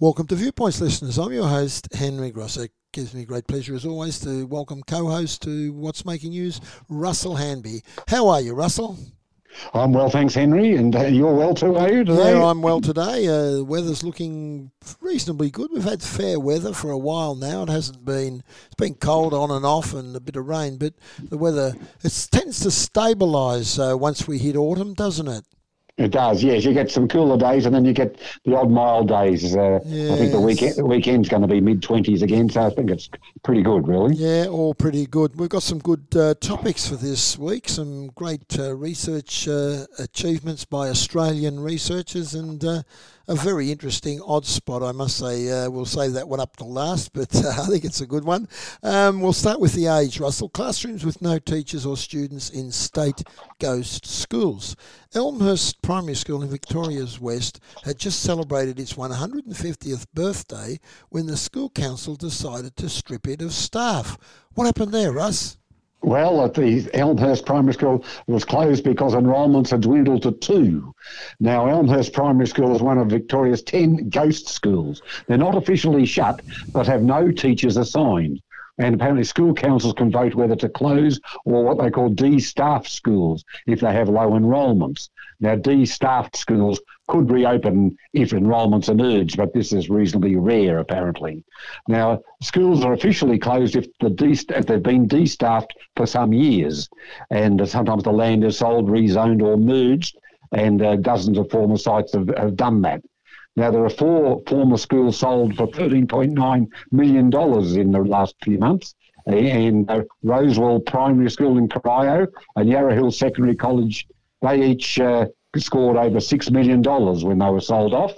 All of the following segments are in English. Welcome to Viewpoints, listeners. I'm your host, Henry Grosser. It gives me great pleasure, as always, to welcome co-host to What's Making News, Russell Hanby. How are you, Russell? I'm well, thanks, Henry, and you're well too, are you, today? Yeah, I'm well today. The weather's looking reasonably good. We've had fair weather for a while now. It hasn't been, it's been cold on and off and a bit of rain, but the weather, it tends to stabilise once we hit autumn, doesn't it? It does, yes. You get some cooler days and then you get the odd mild days. I think the weekend's going to be mid-20s again, so I think it's pretty good, really. Yeah, all pretty good. We've got some good topics for this week, some great research achievements by Australian researchers and a very interesting odd spot, I must say. We'll save that one up to last, but I think it's a good one. We'll start with the age, Russell. Classrooms with no teachers or students in state ghost schools. Elmhurst Primary School in Victoria's West had just celebrated its 150th birthday when the school council decided to strip it of staff. What happened there, Russ? Well, at the Elmhurst Primary School was closed because enrolments had dwindled to 2. Now, Elmhurst Primary School is one of Victoria's 10 ghost schools. They're not officially shut, but have no teachers assigned. And apparently school councils can vote whether to close or what they call de-staffed schools if they have low enrolments. Now, de-staffed schools could reopen if enrolments are urged, but this is reasonably rare, apparently. Now, schools are officially closed if they've been de-staffed for some years, and sometimes the land is sold, rezoned or merged, and dozens of former sites have done that. Now, there are 4 former schools sold for $13.9 million in the last few months, and Rosewall Primary School in Corio and Yarra Hill Secondary College, they each scored over $6 million when they were sold off.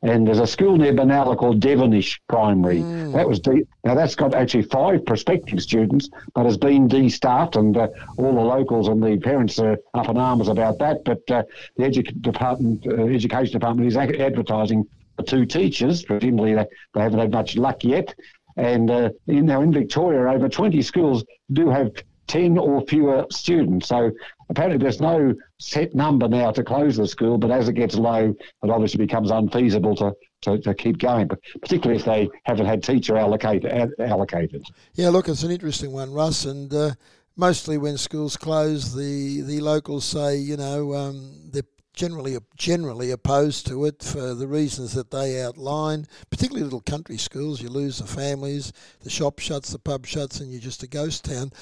And there's a school near Benalla called Devonish Primary. That was now that's got actually 5 prospective students, but has been de-staffed, and all the locals and the parents are up in arms about that. But the education department is advertising for 2 teachers. Presumably they haven't had much luck yet. And now in Victoria, over 20 schools do have 10 or fewer students. So apparently there's no set number now to close the school, but as it gets low, it obviously becomes unfeasible to keep going, but particularly if they haven't had teacher allocated. Yeah, look, it's an interesting one, Russ, and mostly when schools close, the locals say, you know, they're generally opposed to it for the reasons that they outline, particularly little country schools. You lose the families, the shop shuts, the pub shuts, and you're just a ghost town.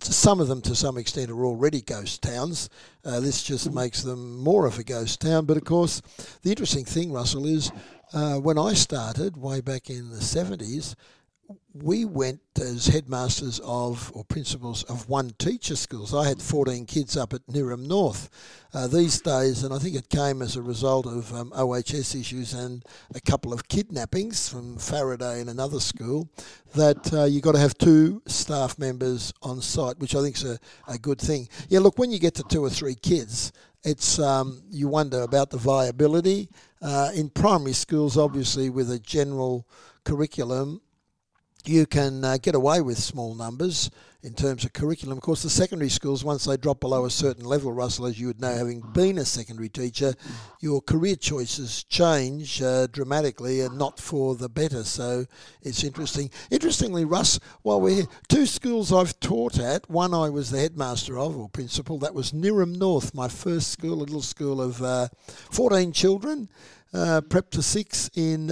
Some of them, to some extent, are already ghost towns. This just makes them more of a ghost town. But, of course, the interesting thing, Russell, is when I started way back in the 70s, we went as headmasters of or principals of one-teacher schools. I had 14 kids up at Nerrim North these days, and I think it came as a result of OHS issues and a couple of kidnappings from Faraday and another school, that you've got to have 2 staff members on site, which I think is a good thing. Yeah, look, when you get to 2 or 3 kids, it's you wonder about the viability. In primary schools, obviously, with a general curriculum, you can get away with small numbers in terms of curriculum. Of course, the secondary schools, once they drop below a certain level, Russell, as you would know, having been a secondary teacher, your career choices change dramatically and not for the better. So it's interesting. Interestingly, Russ, while we're here, 2 schools I've taught at, one I was the headmaster of or principal, that was Nerrim North, my first school, a little school of 14 children. Prep to 6 in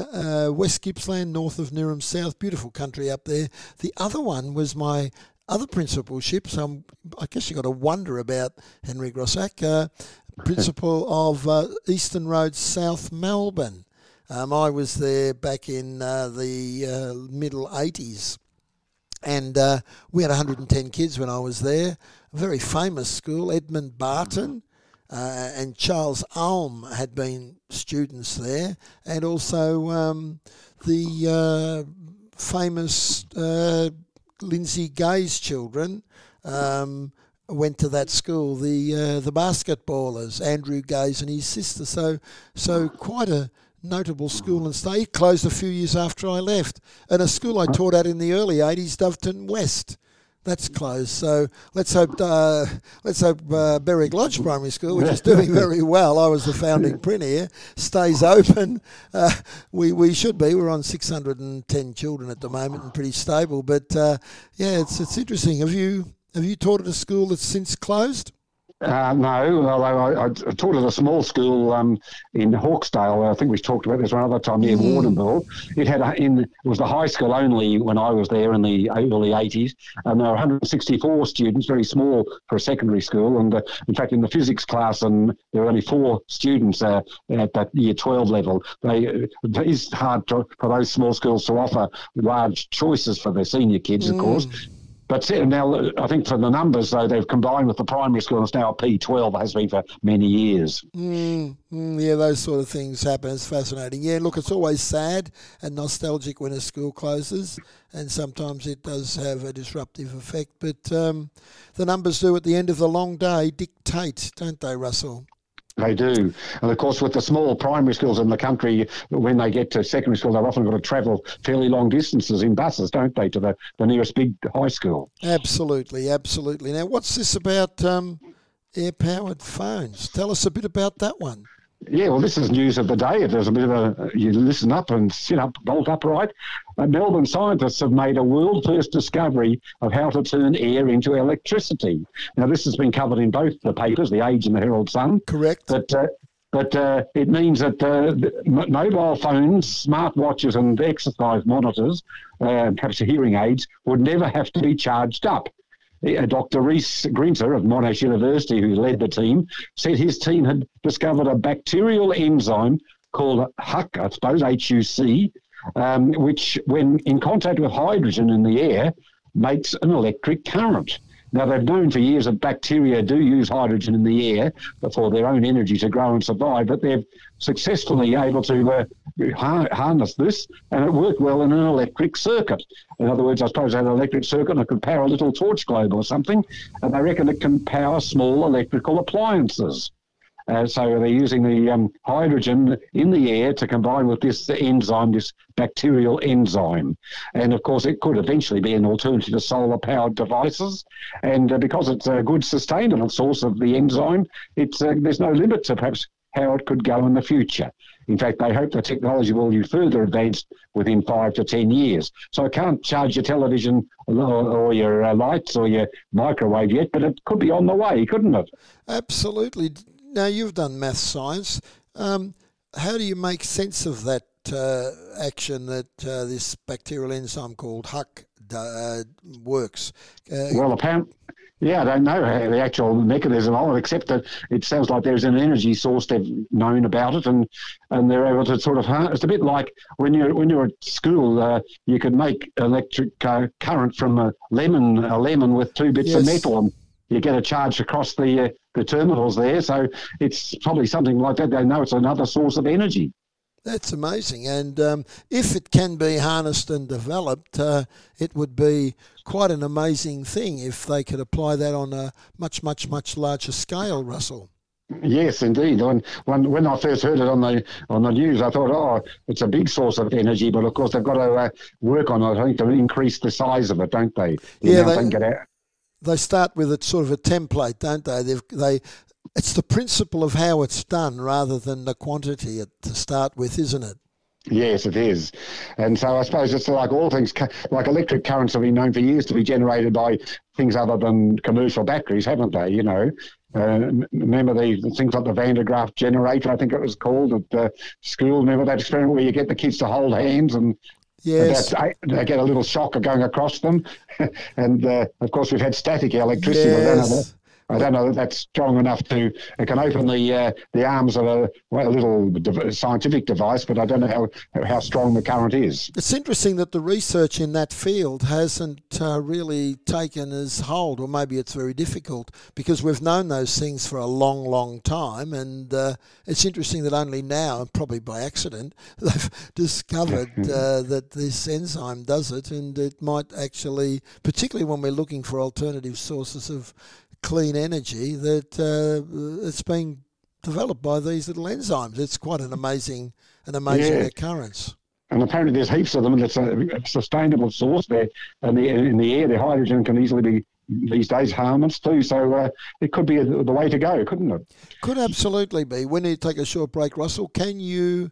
West Gippsland, north of Nerrim South. Beautiful country up there. The other one was my other principalship. So I guess you've got to wonder about Henry Grossack, principal of Eastern Roads South Melbourne. I was there back in the middle 80s. And we had 110 kids when I was there. A very famous school, Edmund Barton. And Charles Ulm had been students there, and also the famous Lindsay Gaze children went to that school. The basketballers, Andrew Gaze and his sister. So quite a notable school and state. It closed a few years after I left, and a school I taught at in the early '80s, Doveton West. That's closed. So let's hope Berwick Lodge Primary School, which is doing very well, I was the founding print here, stays open. We should be. We're on 610 children at the moment and pretty stable. But yeah, it's interesting. Have you taught at a school that's since closed? No, although I taught at a small school in Hawksdale. I think we talked about this one other time near Wardenville. It was the high school only when I was there in the early 80s, and there were 164 students, very small for a secondary school. And in fact, in the physics class, there were only 4 students at that year 12 level. It is hard for those small schools to offer large choices for their senior kids, of course. But now, I think for the numbers, though, they've combined with the primary school, and it's now a P12, has been for many years. Yeah, those sort of things happen. It's fascinating. Yeah, look, it's always sad and nostalgic when a school closes, and sometimes it does have a disruptive effect. But the numbers do, at the end of the long day, dictate, don't they, Russell? They do. And of course, with the small primary schools in the country, when they get to secondary school, they've often got to travel fairly long distances in buses, don't they, to the nearest big high school. Absolutely, absolutely. Now, what's this about air-powered phones? Tell us a bit about that one. Yeah, well, this is news of the day. There's a bit of you listen up and sit up, bolt upright. Melbourne scientists have made a world-first discovery of how to turn air into electricity. Now, this has been covered in both the papers, The Age and the Herald Sun. Correct. But it means that mobile phones, smartwatches and exercise monitors, perhaps hearing aids, would never have to be charged up. Dr. Rhys Grinter of Monash University, who led the team, said his team had discovered a bacterial enzyme called HUC, I suppose, HUC, which, when in contact with hydrogen in the air, makes an electric current. Now, they've known for years that bacteria do use hydrogen in the air for their own energy to grow and survive, but they've successfully able to harness this, and it worked well in an electric circuit. In other words, I suppose they had an electric circuit and it could power a little torch globe or something, and they reckon it can power small electrical appliances. So they're using the hydrogen in the air to combine with this enzyme, this bacterial enzyme. And, of course, it could eventually be an alternative to solar-powered devices. And because it's a good sustainable source of the enzyme, there's no limit to perhaps how it could go in the future. In fact, they hope the technology will be further advanced within 5 to 10 years. So it can't charge your television or your lights or your microwave yet, but it could be on the way, couldn't it? Absolutely. Now, you've done math science. How do you make sense of that action that this bacterial enzyme called HUC works? Well, apparently, yeah, I don't know the actual mechanism of it, except that it sounds like there's an energy source. They've known about it, and they're able to sort of. It's a bit like when you're at school, you could make electric current from a lemon with 2 bits of metal, and you get a charge across the terminals there, so it's probably something like that. They know it's another source of energy. That's amazing, and if it can be harnessed and developed, it would be quite an amazing thing if they could apply that on a much, much, much larger scale, Russell. Yes, indeed. When I first heard it on the news, I thought, oh, it's a big source of energy, but of course they've got to work on it, I think, to increase the size of it, don't they? They start with it sort of a template, don't they? It's the principle of how it's done rather than the quantity to start with, isn't it? Yes, it is. And so I suppose it's like all things, like electric currents have been known for years to be generated by things other than commercial batteries, haven't they, you know? Remember the things like the Van de Graaff generator, I think it was called, at school. Remember that experiment where you get the kids to hold hands and... Yes. They get a little shock of going across them. And, of course, we've had static electricity. Yes. I don't know that that's strong enough to... It can open the arms of a little scientific device, but I don't know how strong the current is. It's interesting that the research in that field hasn't really taken as hold, or maybe it's very difficult, because we've known those things for a long, long time, and it's interesting that only now, and probably by accident, they've discovered that this enzyme does it, and it might actually, particularly when we're looking for alternative sources of clean energy, that it's being developed by these little enzymes. It's quite an amazing occurrence. And apparently there's heaps of them, and it's a sustainable source there in the air. The hydrogen can easily be, these days, harmless too. So it could be the way to go, couldn't it? Could absolutely be. We need to take a short break, Russell. Can you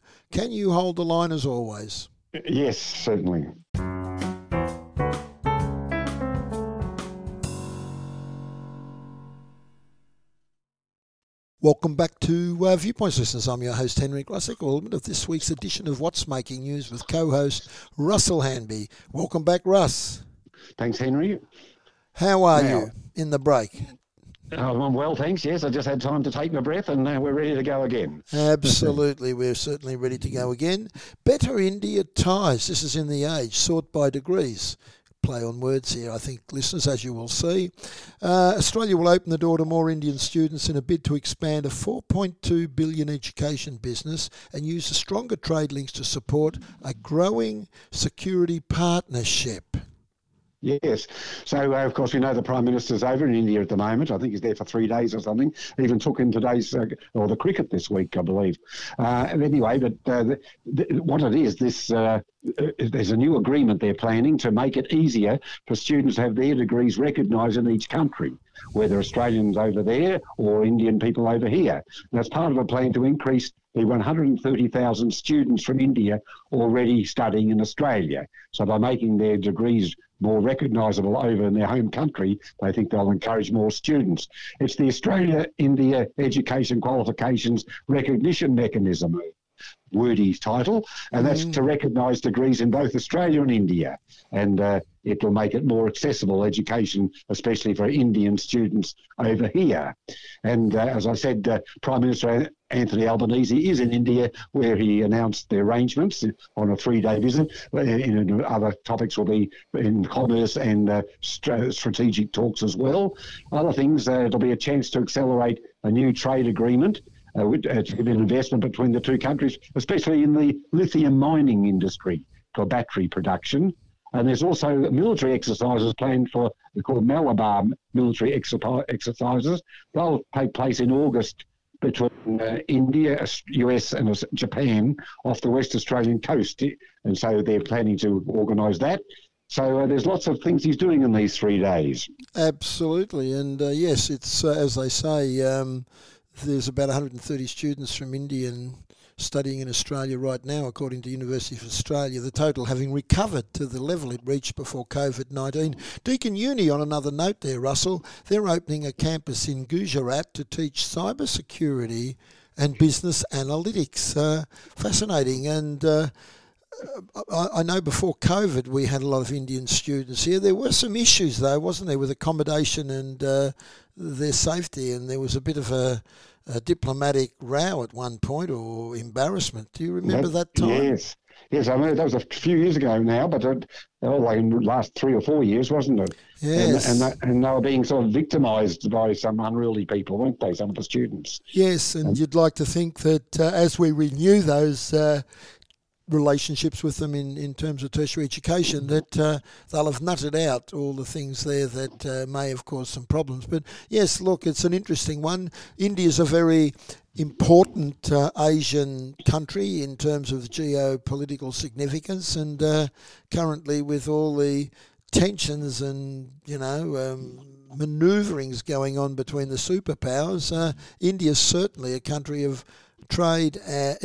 hold the line as always? Yes, certainly. Welcome back to Viewpoints, listeners. I'm your host, Henry Grosser, element of this week's edition of What's Making News with co-host Russell Hanby. Welcome back, Russ. Thanks, Henry. How are you in the break? I'm well, thanks. Yes, I just had time to take my breath, and now we're ready to go again. Absolutely. We're certainly ready to go again. Better India ties. This is in The Age, sought by degrees. Play on words here, I think, listeners, as you will see. Australia will open the door to more Indian students in a bid to expand a $4.2 billion education business and use the stronger trade links to support a growing security partnership. Yes. So, of course, we know the Prime Minister's over in India at the moment. I think he's there for 3 days or something. He even took in today's, or the cricket this week, I believe. Anyway, but what it is, this... there's a new agreement they're planning to make it easier for students to have their degrees recognised in each country, whether Australians over there or Indian people over here. And that's part of a plan to increase the 130,000 students from India already studying in Australia. So by making their degrees more recognisable over in their home country, they think they'll encourage more students. It's the Australia-India Education Qualifications Recognition Mechanism. Wordy title, and that's to recognise degrees in both Australia and India, and it will make it more accessible education, especially for Indian students over here. And as I said, Prime Minister Anthony Albanese is in India, where he announced the arrangements on a 3-day visit. And other topics will be in commerce and strategic talks as well. Other things, it'll be a chance to accelerate a new trade agreement. It's an investment between the two countries, especially in the lithium mining industry for battery production. And there's also military exercises planned for, they're called Malabar military exercises. They'll take place in August between India, US and Japan off the West Australian coast. And so they're planning to organise that. So there's lots of things he's doing in these 3 days. Absolutely. And yes, it's, as they say... there's about 130 students from India studying in Australia right now, according to University of Australia, the total having recovered to the level it reached before COVID-19. Deakin Uni, on another note there, Russell, they're opening a campus in Gujarat to teach cybersecurity and business analytics. Fascinating. And I know before COVID we had a lot of Indian students here. There were some issues, though, wasn't there, with accommodation and... their safety, and there was a bit of a diplomatic row at one point, or embarrassment. Do you remember that time? Yes, I mean, that was a few years ago now, but like in the last 3 or 4 years, wasn't it? Yes. And they were being sort of victimised by some unruly people, weren't they, some of the students? Yes, and you'd like to think that as we renew those relationships with them in terms of tertiary education, that they'll have nutted out all the things there that may have caused some problems. But yes, look, it's an interesting one. India's a very important Asian country in terms of geopolitical significance, and currently with all the tensions and, you know, manoeuvrings going on between the superpowers, India's certainly a country of trade and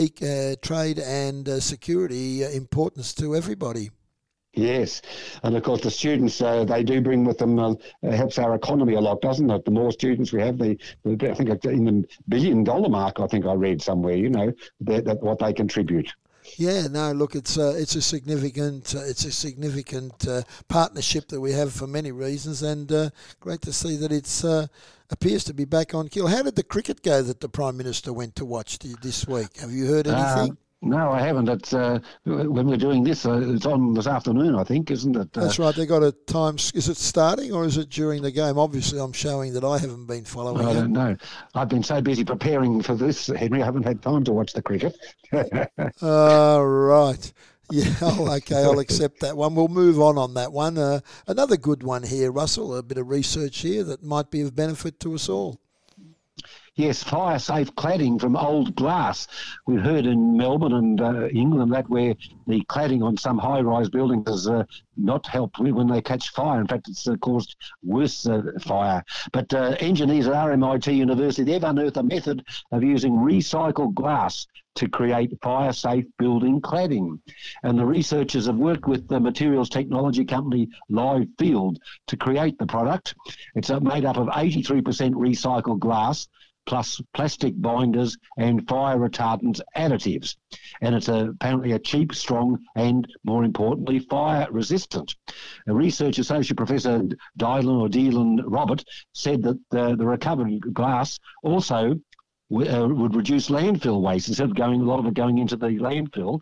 security importance to everybody. Yes, and of course the students, they do bring with them, helps our economy a lot, doesn't it? The more students we have, I think it's in the $1 billion mark, I think I read somewhere, you know, that what they contribute. Yeah, no, look, it's a significant partnership that we have for many reasons, and great to see that it's appears to be back on keel. How did the cricket go that the Prime Minister went to watch this week? Have you heard anything? No, I haven't. It's when we're doing this, it's on this afternoon, I think, isn't it? That's right. They got a time. Is it starting or is it during the game? Obviously, I'm showing that I haven't been following. I don't know. I've been so busy preparing for this, Henry. I haven't had time to watch the cricket. All right. Yeah. Okay. I'll accept that one. We'll move on that one. Another good one here, Russell. A bit of research here that might be of benefit to us all. Yes, fire-safe cladding from old glass. We've heard in Melbourne and England that where the cladding on some high-rise buildings has not helped when they catch fire. In fact, it's caused worse fire. But engineers at RMIT University, they've unearthed a method of using recycled glass to create fire-safe building cladding. And the researchers have worked with the materials technology company Live Field to create the product. It's made up of 83% recycled glass, plus plastic binders and fire retardants additives. And it's apparently a cheap, strong, and more importantly, fire resistant. A research associate professor Dylan Robert said that the recovered glass also would reduce landfill waste. Instead of going, a lot of it going into the landfill,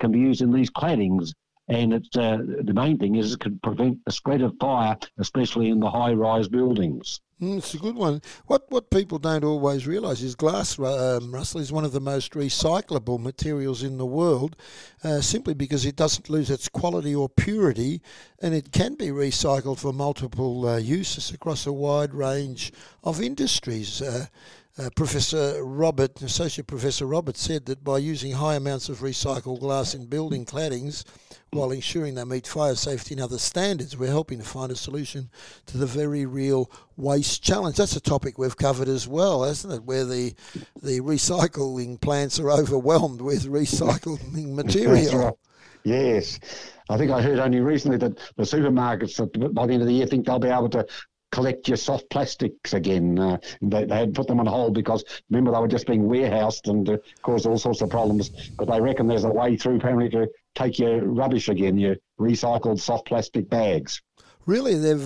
can be used in these claddings. And it, the main thing is it can prevent the spread of fire, especially in the high-rise buildings. It's a good one. What people don't always realise is glass, Russell, is one of the most recyclable materials in the world, simply because it doesn't lose its quality or purity, and it can be recycled for multiple uses across a wide range of industries. Associate Professor Robert said that by using high amounts of recycled glass in building claddings while ensuring they meet fire safety and other standards, we're helping to find a solution to the very real waste challenge. That's a topic we've covered as well, hasn't it, where the recycling plants are overwhelmed with recycling material. Yes. I think I heard only recently that the supermarkets by the end of the year think they'll be able to collect your soft plastics again. They had put them on hold because, remember, they were just being warehoused and caused all sorts of problems. But they reckon there's a way through, apparently, to take your rubbish again, your recycled soft plastic bags. Really, they've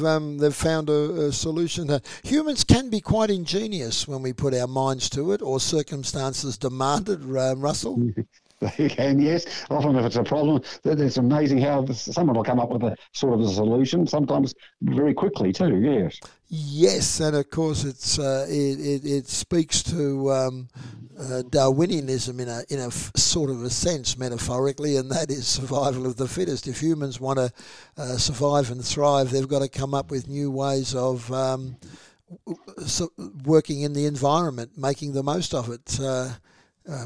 found a solution. Humans can be quite ingenious when we put our minds to it, or circumstances demanded, Russell. They can, yes. Often if it's a problem, it's amazing how someone will come up with a sort of a solution, sometimes very quickly too, yes. Yes, and of course it speaks to Darwinianism in a sort of a sense, metaphorically, and that is survival of the fittest. If humans want to survive and thrive, they've got to come up with new ways of working in the environment, making the most of it.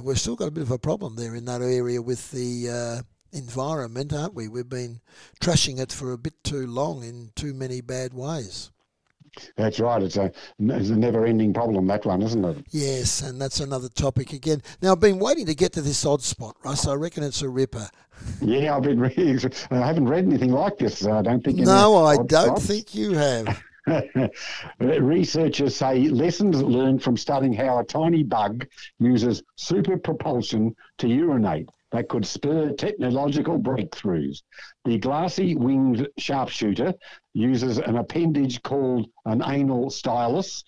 We've still got a bit of a problem there in that area with the environment, aren't we? We've been trashing it for a bit too long in too many bad ways. That's right. It's a never-ending problem, that one, isn't it? Yes, and that's another topic again. Now, I've been waiting to get to this odd spot, Russ. I reckon it's a ripper. Yeah, I've been reading. I haven't read anything like this, so I don't think. No, I don't think you have. Researchers say lessons learned from studying how a tiny bug uses super propulsion to urinate that could spur technological breakthroughs. The glassy-winged sharpshooter uses an appendage called an anal stylus,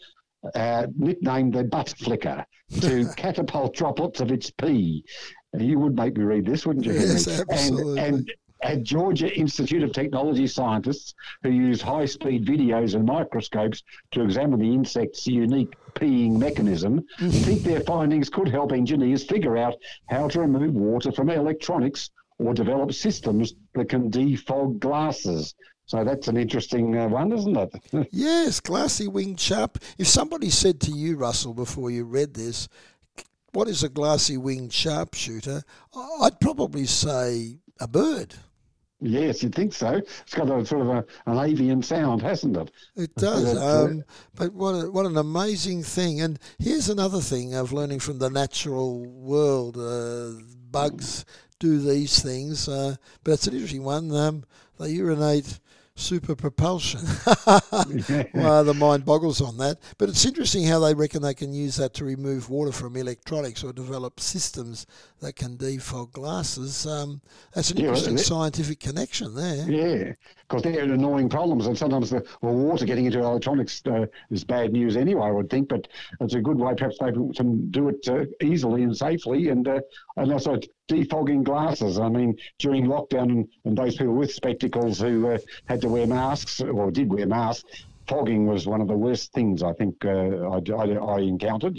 nicknamed the butt flicker, to catapult droplets of its pee. You would make me read this, wouldn't you? Yes, absolutely. And Georgia Institute of Technology scientists who used high-speed videos and microscopes to examine the insect's unique peeing mechanism think their findings could help engineers figure out how to remove water from electronics or develop systems that can defog glasses. So that's an interesting one, isn't it? Yes, glassy-winged sharp. If somebody said to you, Russell, before you read this, what is a glassy-winged sharpshooter? I'd probably say a bird. Yes, you'd think so. It's got a sort of an avian sound, hasn't it? It does. But what an amazing thing. And here's another thing of learning from the natural world. Bugs do these things, but it's an interesting one. They urinate super propulsion. Well, the mind boggles on that. But it's interesting how they reckon they can use that to remove water from electronics or develop systems that can defog glasses. That's an interesting scientific connection there. Yeah, because they're annoying problems. And sometimes the water getting into electronics is bad news anyway, I would think. But it's a good way. Perhaps they can do it easily and safely. And also defogging glasses. I mean, during lockdown and those people with spectacles who had to wear masks or did wear masks, fogging was one of the worst things I think I encountered,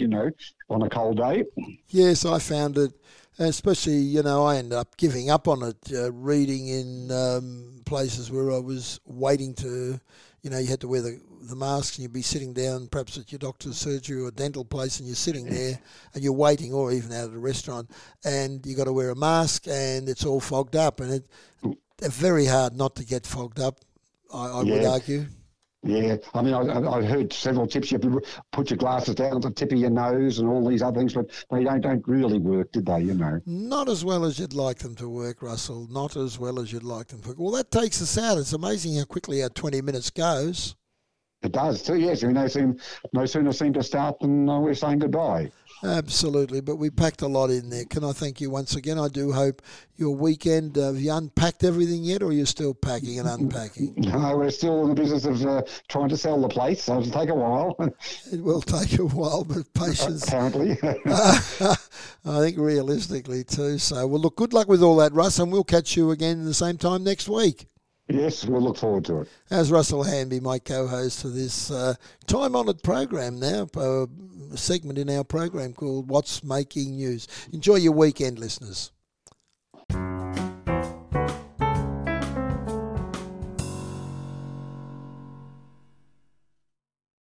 on a cold day. Yes, I found it. Especially, I ended up giving up on it, reading in places where I was waiting to, you had to wear the the mask and you'd be sitting down perhaps at your doctor's surgery or dental place, and you're sitting there and you're waiting, or even out at a restaurant, and you've got to wear a mask and it's all fogged up, and it's very hard not to get fogged up, I would argue. Yeah, I mean, I've heard several tips. You have to put your glasses down at the tip of your nose and all these other things, but they don't really work, did they, you know? Not as well as you'd like them to work, Russell. Not as well as you'd like them to work. Well, that takes us out. It's amazing how quickly our 20 minutes goes. It does too, yes. We no sooner seem to start than we're saying goodbye. Absolutely, but we packed a lot in there. Can I thank you once again? I do hope your weekend, have you unpacked everything yet, or are you still packing and unpacking? No, we're still in the business of trying to sell the place, so it'll take a while. It will take a while, but patience. Apparently. I think realistically too. So, well, look, good luck with all that, Russ, and we'll catch you again at the same time next week. Yes, we'll look forward to it. As Russell Hanby, my co-host for this time-honoured program now, a segment in our program called What's Making News. Enjoy your weekend, listeners.